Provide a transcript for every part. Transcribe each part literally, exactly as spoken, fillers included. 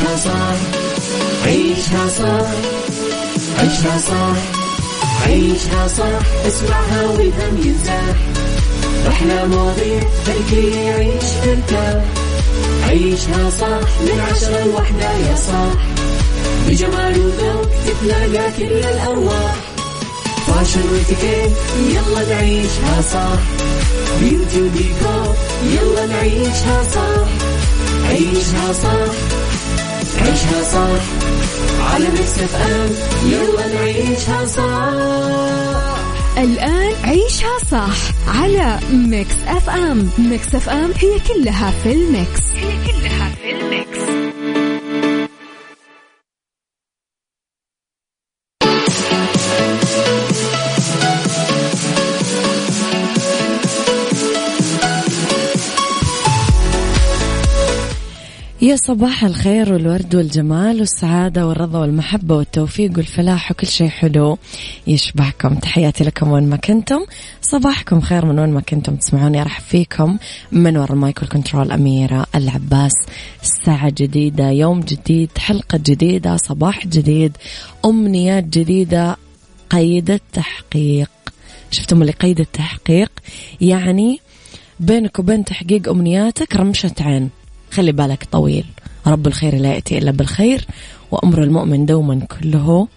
عيشها صح عيشها صح عيشها صح عيشها صح اسمعها والهم ينزاح أحلى مواضيع خلكي يعيش ترتاح عيشها صح من عشرة لوحدة يا صاح بجمال وذوق تتلاقى كل الأرواح فاشل واتيكيت يلا نعيشها صح بيوتي وديكور يلا نعيشها صح عيشها صح عيشها صح على ميكس إف إم يلا نعيشها صح. الآن عيشها صح على ميكس إف إم. ميكس إف إم هي كلها في الميكس هي كلها في الميكس. يا صباح الخير والورد والجمال والسعادة والرضا والمحبة والتوفيق والفلاح وكل شيء حلو يشبهكم. تحياتي لكم وين ما كنتم, صباحكم خير من وين ما كنتم تسمعوني. أرحب فيكم من وراء المايكل كنترول أميرة العباس. ساعة جديدة, يوم جديد, حلقة جديدة, صباح جديد, أمنيات جديدة, قيد التحقيق. شفتم اللي قيد التحقيق يعني بينك وبين تحقيق أمنياتك رمشة عين. خلي بالك طويل, رب الخير لا يأتي إلا بالخير وأمر المؤمن دوما كله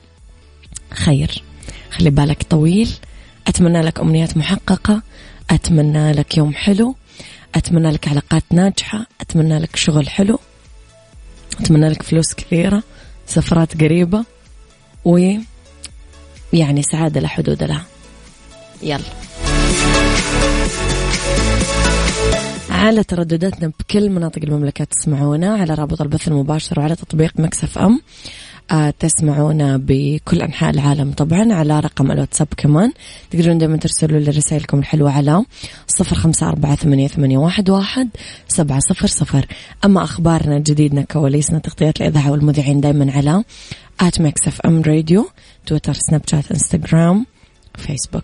خير. خلي بالك طويل. أتمنى لك أمنيات محققة, أتمنى لك يوم حلو, أتمنى لك علاقات ناجحة, أتمنى لك شغل حلو, أتمنى لك فلوس كثيرة, سفرات قريبة, ويعني سعادة لا حدود لها. يلا على تردداتنا بكل مناطق المملكة تسمعونا, على رابط البث المباشر وعلى تطبيق ميكس إف إم تسمعونا بكل أنحاء العالم. طبعا على رقم الواتساب كمان تقدرون دائما ترسلوا لي رسائلكم الحلوة على صفر خمسة أربعة ثمانية ثمانية واحد واحد سبعة صفر صفر. أما أخبارنا, جديدنا, كواليسنا, تغطيات الإذاعة والمذيعين دائما على آت ميكس إف إم راديو, تويتر, سناب شات, إنستغرام, فيسبوك.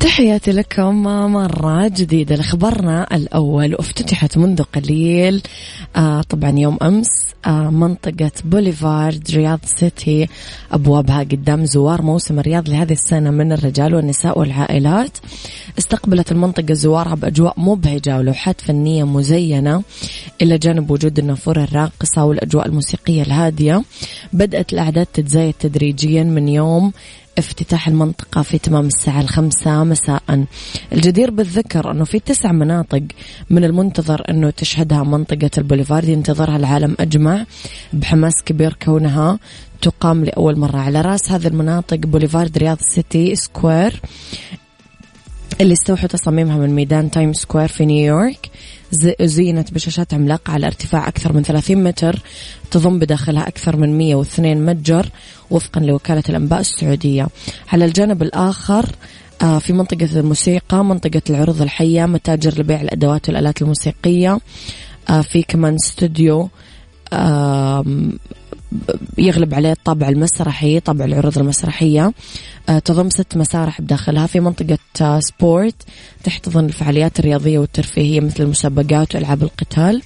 تحياتي لكم مرة جديدة. لخبرنا الأول, وافتتحت منذ قليل آه طبعا يوم أمس آه منطقة بوليفارد رياض سيتي أبوابها قدام زوار موسم الرياض لهذه السنة من الرجال والنساء والعائلات. استقبلت المنطقة زوارها بأجواء مبهجة ولوحات فنية مزينة, إلى جانب وجود النافورة الراقصة والأجواء الموسيقية الهادية. بدأت الأعداد تتزايد تدريجيا من يوم افتتاح المنطقة في تمام الساعة الخمسة مساء. الجدير بالذكر أنه في تسع مناطق من المنتظر أنه تشهدها منطقة البوليفارد, ينتظرها العالم أجمع بحماس كبير كونها تقام لأول مرة. على رأس هذه المناطق بوليفارد رياض سيتي سكوير اللي استوحوا تصاميمها من ميدان تايم سكوير في نيويورك, زينت بشاشات عملاقة على ارتفاع أكثر من ثلاثين متر تضم بداخلها أكثر من مئة واثنين متجر وفقا لوكالة الأنباء السعودية. على الجانب الآخر في منطقة الموسيقى, منطقة العروض الحية, متاجر لبيع الأدوات والآلات الموسيقية, في كمان استوديو يغلب عليه الطابع المسرحي, طابع العروض المسرحية, تضم ست مسارح بداخلها. في منطقة سبورت تحتضن الفعاليات الرياضية والترفيهية مثل المسابقات وألعاب القتال.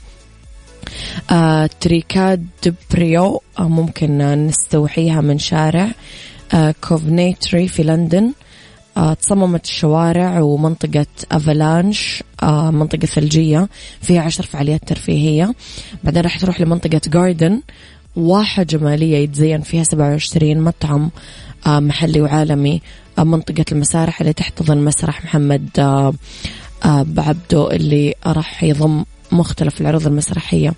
تريكاد بريو ممكن نستوحيها من شارع كوفنيتري في لندن. تصممت الشوارع ومنطقة أفالانش منطقة ثلجية فيها عشر فعاليات ترفيهية. بعدين راح تروح لمنطقة جاردن, واحة جمالية يتزين فيها سبعة وعشرين مطعم محلي وعالمي. منطقة المسارح اللي تحتضن مسرح محمد عبدو اللي راح يضم مختلف العروض المسرحية.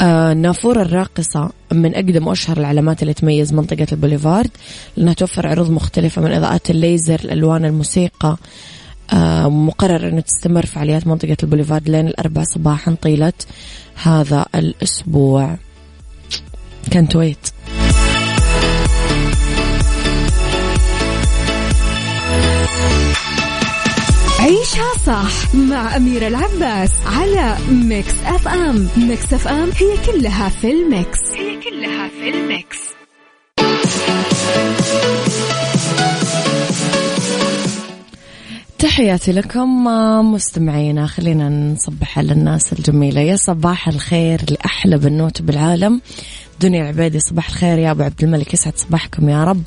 النافورة الراقصة من أقدم وأشهر العلامات اللي تميز منطقة البوليفارد, لأنها توفر عروض مختلفة من إضاءات الليزر, الألوان, الموسيقى. مقرر أن تستمر فعاليات منطقة البوليفارد لين الأربع صباحا طيلة هذا الأسبوع. كنت ويت. عيشها الصح مع أميرة العباس على ميكس إف إم. ميكس إف إم هي كلها في الميكس، هي كلها في الميكس. تحياتي لكم مستمعينا، خلينا نصبح على الناس الجميلة. يا صباح الخير لأحلى بنوت بالعالم، دنيا العبادي. صباح الخير يا أبو عبد الملك، يسعد صباحكم يا رب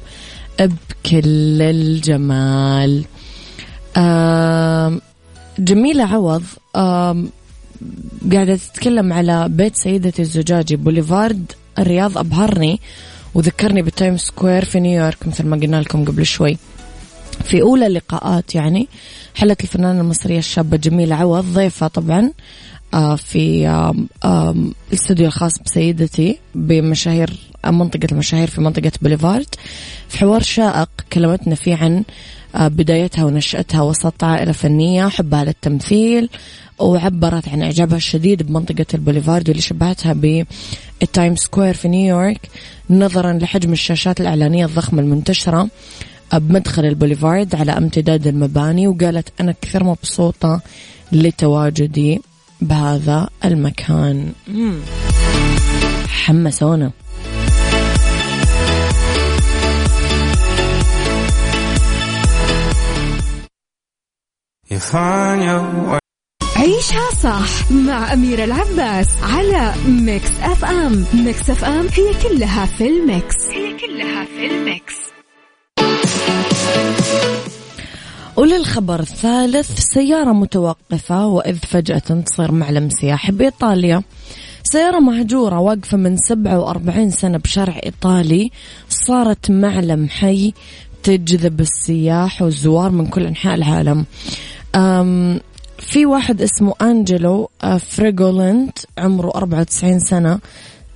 بكل الجمال. جميلة عوض قاعدة تتكلم على بيت سيدة الزجاجي بوليفارد الرياض، أبهرني وذكرني بالتايم سكوير في نيويورك مثل ما قلنا لكم قبل شوي. في أولى اللقاءات يعني حلت الفنانة المصرية الشابة جميلة عوض ضيفة طبعا في الاستوديو الخاص بسيدتي بمشاهير منطقة المشاهير في منطقة بوليفارد، في حوار شائق كلمتنا فيه عن بدايتها ونشأتها وسط عائلة فنية، حبها للتمثيل، وعبرت عن إعجابها الشديد بمنطقة البوليفارد واللي شبهتها بالتايم سكوير في نيويورك نظرا لحجم الشاشات الإعلانية الضخمة المنتشرة بمدخل البوليفارد على امتداد المباني. وقالت أنا كثير مبسوطة لتواجدي بهذا المكان. حمسونا. عيشها صح مع أميرة العباس على ميكس إف إم. ميكس إف إم هي كلها في الميكس، هي كلها في الميكس. وللخبر الثالث، سيارة متوقفة وإذ فجأة تصير معلم سياحي بإيطاليا. سيارة مهجورة واقفة من سبعة وأربعين سنة بشارع إيطالي صارت معلم حي تجذب السياح والزوار من كل أنحاء العالم. في واحد اسمه أنجلو فريغولينت عمره أربعة وتسعين سنة،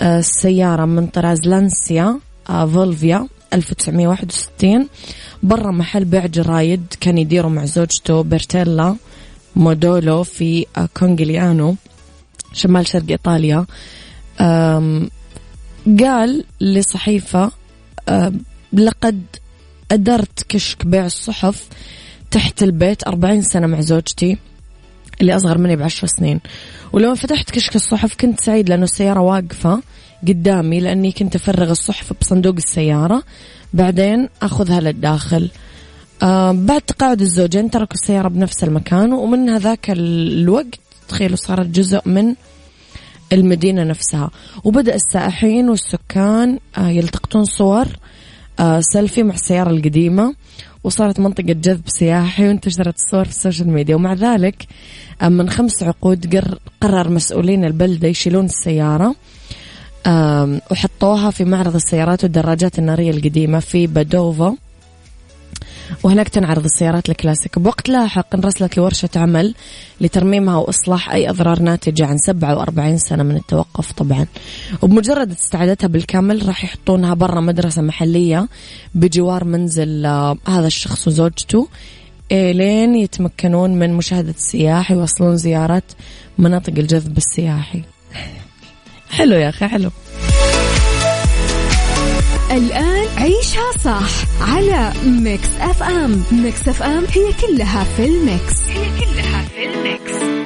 السيارة من طراز لانسيا فولفيا ألف وتسعمية وواحد وستين برا محل بيع جرايد كان يديره مع زوجته بيرتيلة مودولو في كونجليانو شمال شرق إيطاليا. قال لصحيفة لقد أدرت كشك بيع الصحف تحت البيت أربعين سنة مع زوجتي اللي أصغر مني بعشر سنين، ولما فتحت كشك الصحف كنت سعيد لأنه السيارة واقفة قدامي، لأني كنت أفرغ الصحف بصندوق السيارة بعدين أخذها للداخل. آه بعد تقاعد الزوجين تركوا السيارة بنفس المكان، ومن هذاك الوقت تخيلوا صارت جزء من المدينة نفسها. وبدأ السائحين والسكان آه يلتقطون صور آه سيلفي مع السيارة القديمة، وصارت منطقة جذب سياحي وانتشرت الصور في السوشيال ميديا. ومع ذلك آه من خمس عقود قرر مسؤولين البلدة يشيلون السيارة وحطوها في معرض السيارات والدراجات النارية القديمة في بادوفا، وهناك تنعرض السيارات الكلاسيك. بوقت لاحق انرسلت لورشة عمل لترميمها وإصلاح أي أضرار ناتجة عن سبعة وأربعين سنة من التوقف طبعا، وبمجرد استعادتها بالكامل راح يحطونها برا مدرسة محلية بجوار منزل هذا الشخص وزوجته لين يتمكنون من مشاهدة السياح ويوصلون زيارات مناطق الجذب السياحي. حلو يا أخي، حلو. الآن عيشها صح على ميكس إف إم. ميكس إف إم هي كلها في الميكس، هي كلها في الميكس.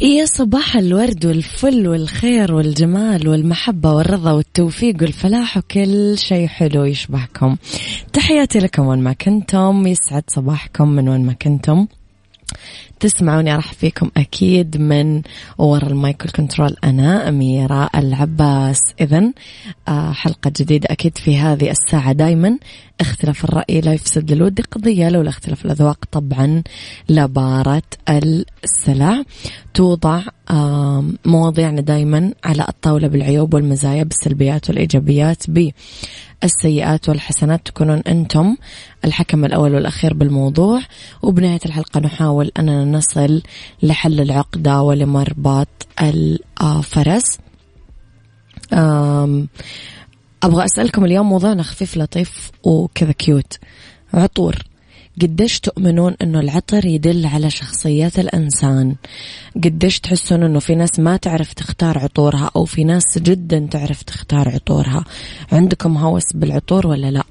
يا صباح الورد والفل والخير والجمال والمحبة والرضا والتوفيق والفلاح وكل شيء حلو يشبهكم. تحياتي لكم وين ما كنتم، يسعد صباحكم من وين ما كنتم تسمعوني. راح فيكم أكيد من ورا المايك والكنترول، أنا أميرة العباس. إذن حلقة جديدة أكيد في هذه الساعة. دايما اختلاف الرأي لا يفسد للود قضية، لولا اختلاف الأذواق طبعا لبارة السلع. توضع مواضيعنا دايما على الطاولة بالعيوب والمزايا، بالسلبيات والإيجابيات، بالسيئات والحسنات. تكونون أنتم الحكم الأول والأخير بالموضوع، وبنهاية الحلقة نحاول أننا نصل لحل العقدة ولمرباط الفرس. أبغى أسألكم اليوم موضوعنا خفيف لطيف وكذا كيوت، عطور. قديش تؤمنون انه العطر يدل على شخصيات الانسان؟ قديش تحسون انه في ناس ما تعرف تختار عطورها او في ناس جدا تعرف تختار عطورها؟ عندكم هوس بالعطور ولا لا؟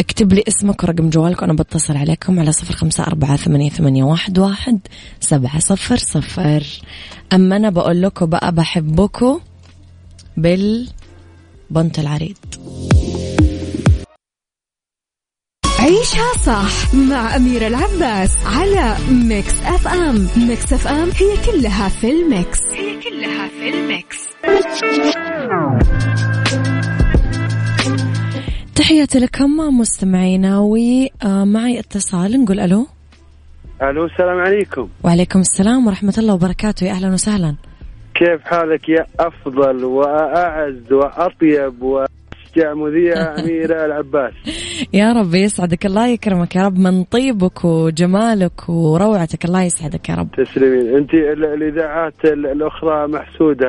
اكتب لي اسمك ورقم جوالك وانا بتصل عليكم على صفر خمسة أربعة ثمانية ثمانية واحد واحد سبعة صفر صفر. اما انا بقول لكم بقى بحبكم بالبنط العريض. عيشها صح مع أميرة العباس على ميكس إف إم. ميكس إف إم هي كلها في الميكس، هي كلها في الميكس. تحياتي لكم مستمعينا، ومعي اتصال نقول ألو. ألو السلام عليكم. وعليكم السلام ورحمة الله وبركاته، يا أهلا وسهلا. كيف حالك يا أفضل وأعز وأطيب و يا مذيعة أميرة العباس؟ يا رب يسعدك، الله يكرمك يا رب من طيبك وجمالك وروعتك، الله يسعدك يا رب. تسلمين. أنت الإذاعات الأخرى محسودة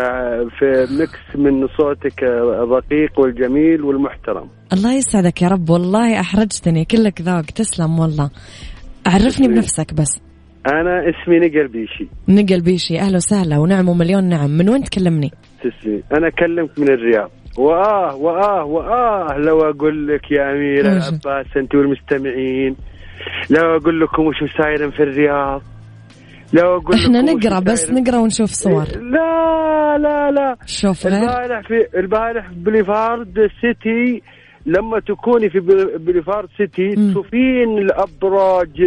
في مكس من صوتك الرقيق والجميل والمحترم. الله يسعدك يا رب، والله أحرجتني، كلك ذوق. تسلم والله. أعرفني تسلمين. بنفسك بس. أنا اسمي نقل بيشي. نقل بيشي، أهلا وسهلا ونعم ومليون نعم. من وين تكلمني؟ تسلمين. أنا أكلمك من الرياض. وآه وآه وآه لو أقول لك يا أميرة العباس أنت والمستمعين، لو أقول لكم وش سايرن في الرياض، لو أقول إحنا نقرأ بس نقرأ ونشوف صور. لا لا لا شوف البارح في البارح بوليفارد سيتي، لما تكوني في بوليفارد سيتي تشوفين الأبراج،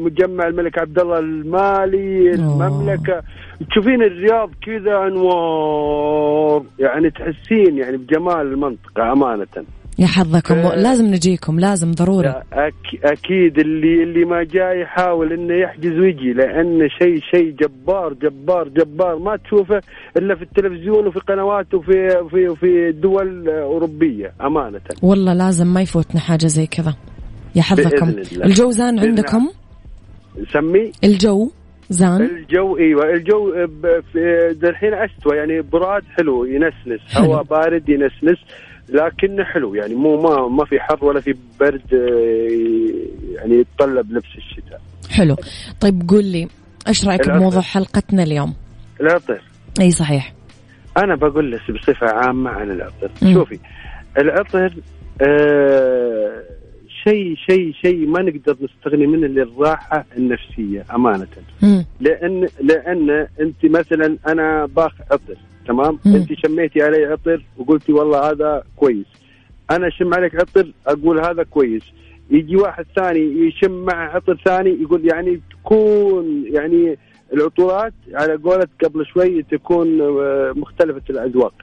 مجمع الملك عبد الله المالي، المملكة، تشوفين الرياض كذا أنوار، يعني تحسين يعني بجمال المنطقة أمانة. يا حظكم أه لازم نجيكم، لازم ضروري. أك أكيد اللي اللي ما جاي يحاول إنه يحجز ويجي، لأن شيء شيء جبار جبار جبار، ما تشوفه إلا في التلفزيون وفي قنوات وفي في في دول أوروبية أمانة. والله لازم ما يفوتنا حاجة زي كذا. يا حظكم. الجو زان عندكم؟ سمي الجو زان. الجو ايوه الجو الحين استوى، يعني براد حلو ينسنس، هواء بارد ينسنس، لكن حلو يعني مو ما ما في حر ولا في برد يعني يتطلب لبس الشتاء. حلو. طيب قول لي ايش رايك بموضوع حلقتنا اليوم؟ العطر. اي صحيح. انا بقول لك بصفه عامه عن العطر. م. شوفي العطر آه شيء شيء شيء ما نقدر نستغني منه للراحة النفسية أمانة. مم. لأن لأن أنت مثلا أنا باخ عطر تمام. مم. أنت شميتي علي عطر وقلتي والله هذا كويس، أنا شم عليك عطر أقول هذا كويس، يجي واحد ثاني يشم مع عطر ثاني يقول، يعني تكون يعني العطورات على قولة قبل شوي تكون مختلفة الأذواق.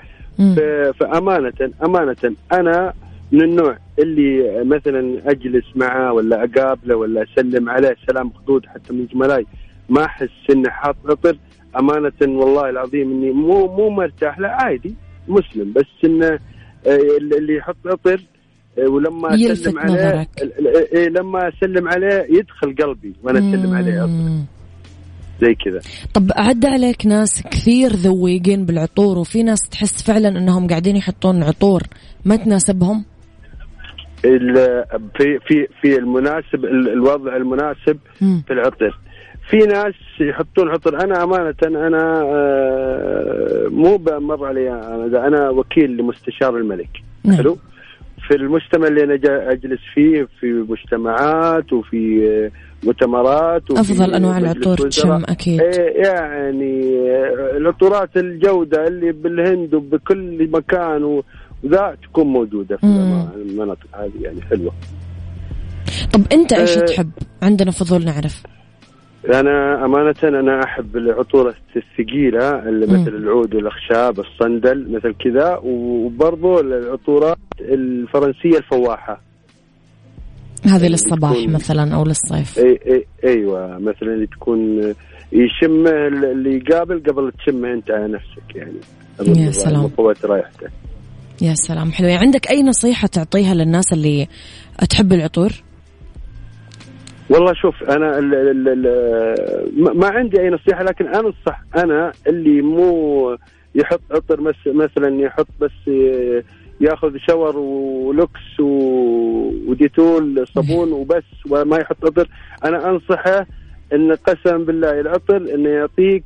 فأمانة أمانة أنا من النوع اللي مثلا أجلس معه ولا أقابله ولا أسلم عليه سلام خدود حتى من زملائي ما أحس إنه حاط عطر أمانة، والله العظيم إني مو مو مرتاح له، عادي مسلم، بس إنه اللي يحط عطر ولما أسلم عليه لما أسلم عليه يدخل قلبي وأنا أسلم عليه عطر زي كذا. طب عد عليك ناس كثير ذويقين بالعطور، وفي ناس تحس فعلا انهم قاعدين يحطون عطور ما تناسبهم. في في في المناسب الوضع المناسب م. في العطر، في ناس يحطون عطر. انا امانه انا مو بمر علي، انا وكيل لمستشار الملك. نعم. حلو. في المجتمع اللي انا اجلس فيه في مجتمعات وفي مؤتمرات أفضل أنواع العطور تشم أكيد. يعني العطورات الجودة اللي بالهند وبكل مكان وذا تكون موجودة في المناطق هذه يعني حلوة. طب أنت إيش أه تحب؟ عندنا فضول نعرف. أنا أمانة أنا أحب العطور الثقيلة اللي مثل العود والأخشاب الصندل مثل كذا، وبرضو العطورات الفرنسية الفواحة هذه للصباح مثلا أو للصيف. أي أي أيوة مثلا اللي تكون يشم اللي يقابل قبل تشمه أنت على نفسك يعني. يا سلام. قوة رايحتك. يا سلام حلوة. عندك أي نصيحة تعطيها للناس اللي تحب العطور؟ والله شوف أنا ال ال ال ما عندي أي نصيحة، لكن أنصح أنا اللي مو يحط عطر مثلا يحط بس ياخذ شاور ولوكس وديتول صابون وبس وما يحط عطر. انا انصحه ان قسم بالله العطر انه يعطيك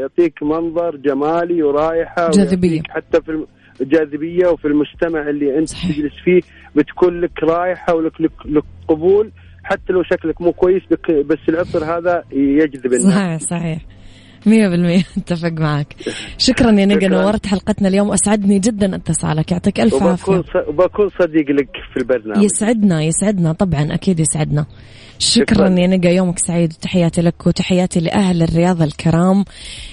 يعطيك منظر جمالي ورائحه جاذبيه حتى في الجاذبيه وفي المجتمع اللي انت صحيح. تجلس فيه بتكون لك رائحه ولك لك, لك قبول حتى لو شكلك مو كويس بس العطر هذا يجذب الناس. صحيح صحيح مية بالمية اتفق معك. شكرا يا نقا نورت حلقتنا اليوم وأسعدني جدا اتصالك يعطيك ألف عافية وبكون صديق لك في البرنامج. يسعدنا يسعدنا طبعا أكيد يسعدنا. شكرا يا نقا يومك سعيد وتحياتي لك وتحياتي لأهل الرياضة الكرام.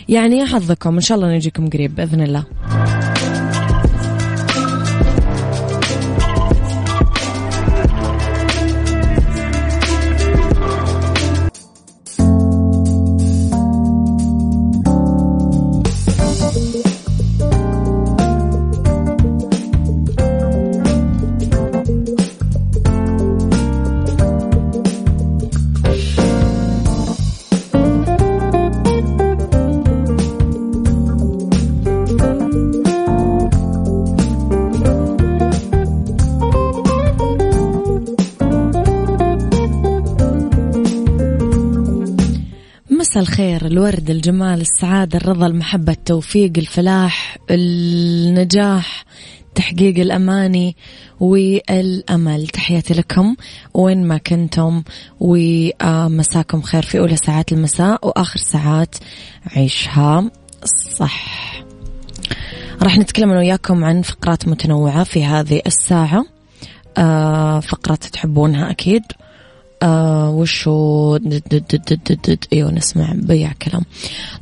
يعني يا حظكم إن شاء الله نجيكم قريب بإذن الله. الخير الورد الجمال السعادة الرضا المحبة التوفيق الفلاح النجاح تحقيق الأماني والأمل. تحياتي لكم وين ما كنتم ومساكم خير في أولى ساعات المساء وآخر ساعات عيشها صح. راح نتكلم وياكم عن فقرات متنوعة في هذه الساعة فقرات تحبونها أكيد. آه وشو دد دد دد دد دد ايوه نسمع بيع كلام.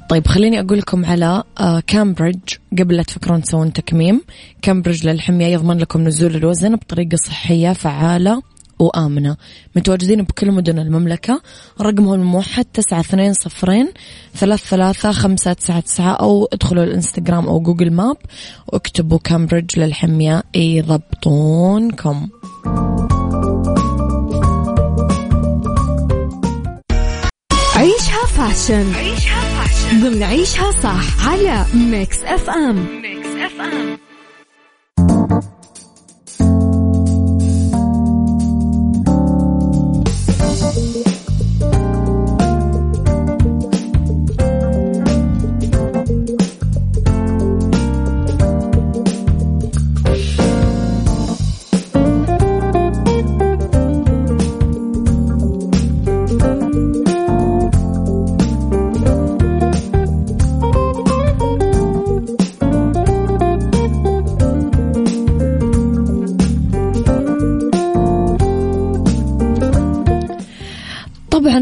طيب خليني اقول لكم على آه كامبريدج قبل لا تفكرون تسوون تكميم. كامبريدج للحمية يضمن لكم نزول الوزن بطريقة صحية فعالة وآمنة. متواجدين بكل مدن المملكة. رقمهم الموحد تسعة اثنين صفرين ثلاثة ثلاثة خمسة تسعة تسعة أو ادخلوا الانستغرام أو جوجل ماب واكتبوا كامبريدج للحمية يضبطونكم. عيشها فاشن عيشها فاشن ضمن عيشها صح على ميكس إف إم. ميكس إف إم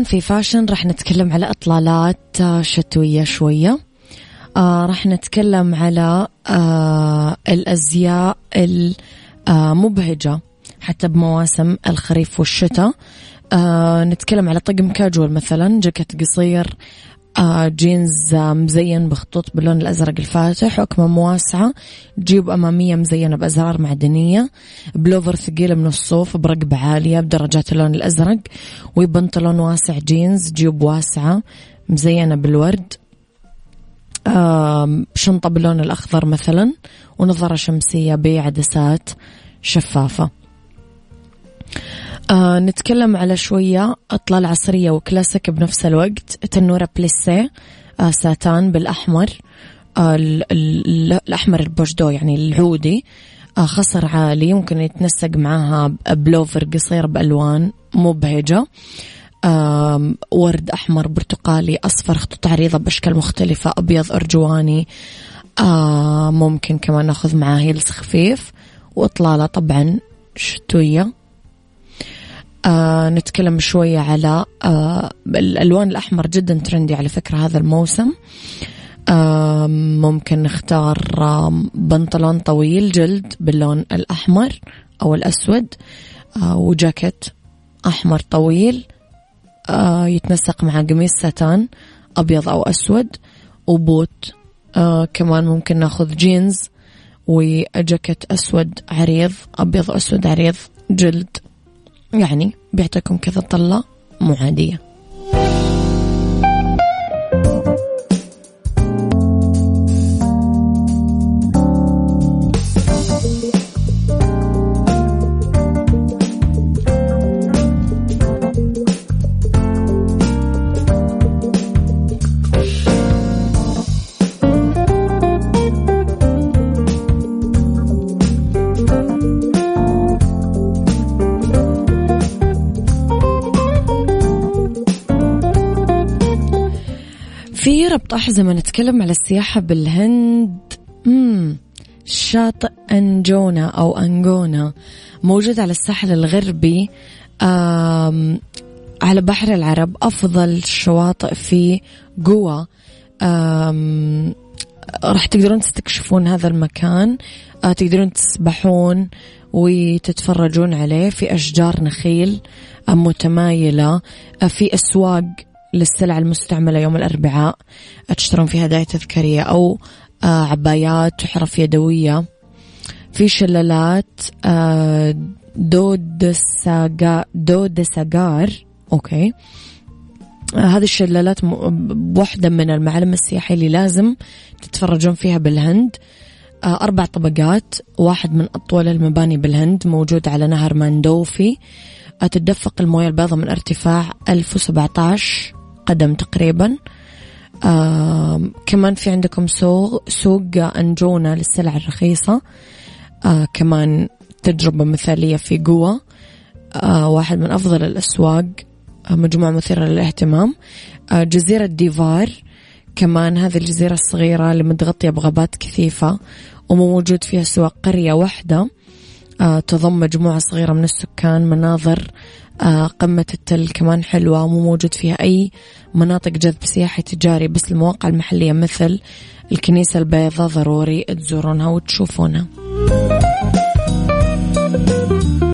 في فاشن راح نتكلم على إطلالات شتوية شوية. آه راح نتكلم على آه الأزياء المبهجة حتى بمواسم الخريف والشتاء. آه نتكلم على طقم كاجوال مثلا جاكيت قصير آه جينز مزين بخطوط باللون الأزرق الفاتح وأكمام واسعة جيوب أمامية مزينة بأزرار معدنية بلوفر ثقيل من الصوف برقبة عالية بدرجات اللون الأزرق وبنطلون واسع جينز جيوب واسعة مزينة بالورد آه شنطة باللون الأخضر مثلا ونظارة شمسية بعدسات شفافة. آه نتكلم على شوية إطلالة عصرية وكلاسيك بنفس الوقت. تنورة بليسي آه ساتان بالأحمر آه ال ال الأحمر البوشدو يعني العودي آه خصر عالي ممكن يتنسق معها بلوفر قصير بألوان مبهجة آه ورد أحمر برتقالي أصفر خطوط عريضة بأشكال مختلفة أبيض أرجواني آه ممكن كمان ناخذ معها هيلز خفيف وإطلالة طبعا شتوية. آه نتكلم شوية على آه الألوان الأحمر جدا ترندي على فكرة هذا الموسم. آه ممكن نختار آه بنطلون طويل جلد باللون الأحمر أو الأسود آه وجاكيت أحمر طويل آه يتنسق مع قميص ساتان أبيض أو أسود وبوت. آه كمان ممكن ناخذ جينز وجاكيت أسود عريض أبيض أسود عريض جلد. يعني بيعطيكم كذا طلة مو عادية. في ربط أحزمة نتكلم على السياحة بالهند. مم. شاطئ أنجونا أو أنجونا موجود على الساحل الغربي على بحر العرب، أفضل شواطئ في جوا. راح تقدرون تستكشفون هذا المكان، تقدرون تسبحون وتتفرجون عليه، في أشجار نخيل متمايلة، في أسواق للسلع المستعملة يوم الأربعاء تشترون فيها هدايا تذكارية أو عبايات وحرف يدوية، في شلالات دودساغار دودساغار أوكي. هذه الشلالات واحدة من المعالم السياحية اللي لازم تتفرجون فيها بالهند. أربع طبقات، واحد من أطول المباني بالهند، موجود على نهر ماندوفي، تتدفق الموية البيضاء من ارتفاع ألف وسبعة عشر قدم تقريبا. آه، كمان في عندكم سوق سوق أنجونا للسلع الرخيصة، آه، كمان تجربة مثالية في جوا، آه، واحد من أفضل الأسواق، آه، مجموعة مثيرة للاهتمام. آه، جزيرة ديفار كمان، هذه الجزيرة الصغيرة اللي متغطية بغابات كثيفة وموجود فيها سوى قرية واحدة، آه، تضم مجموعة صغيرة من السكان، مناظر آه قمة التل كمان حلوة، مو موجود فيها أي مناطق جذب سياحي تجاري، بس المواقع المحلية مثل الكنيسة البيضاء ضروري تزورونها وتشوفونها.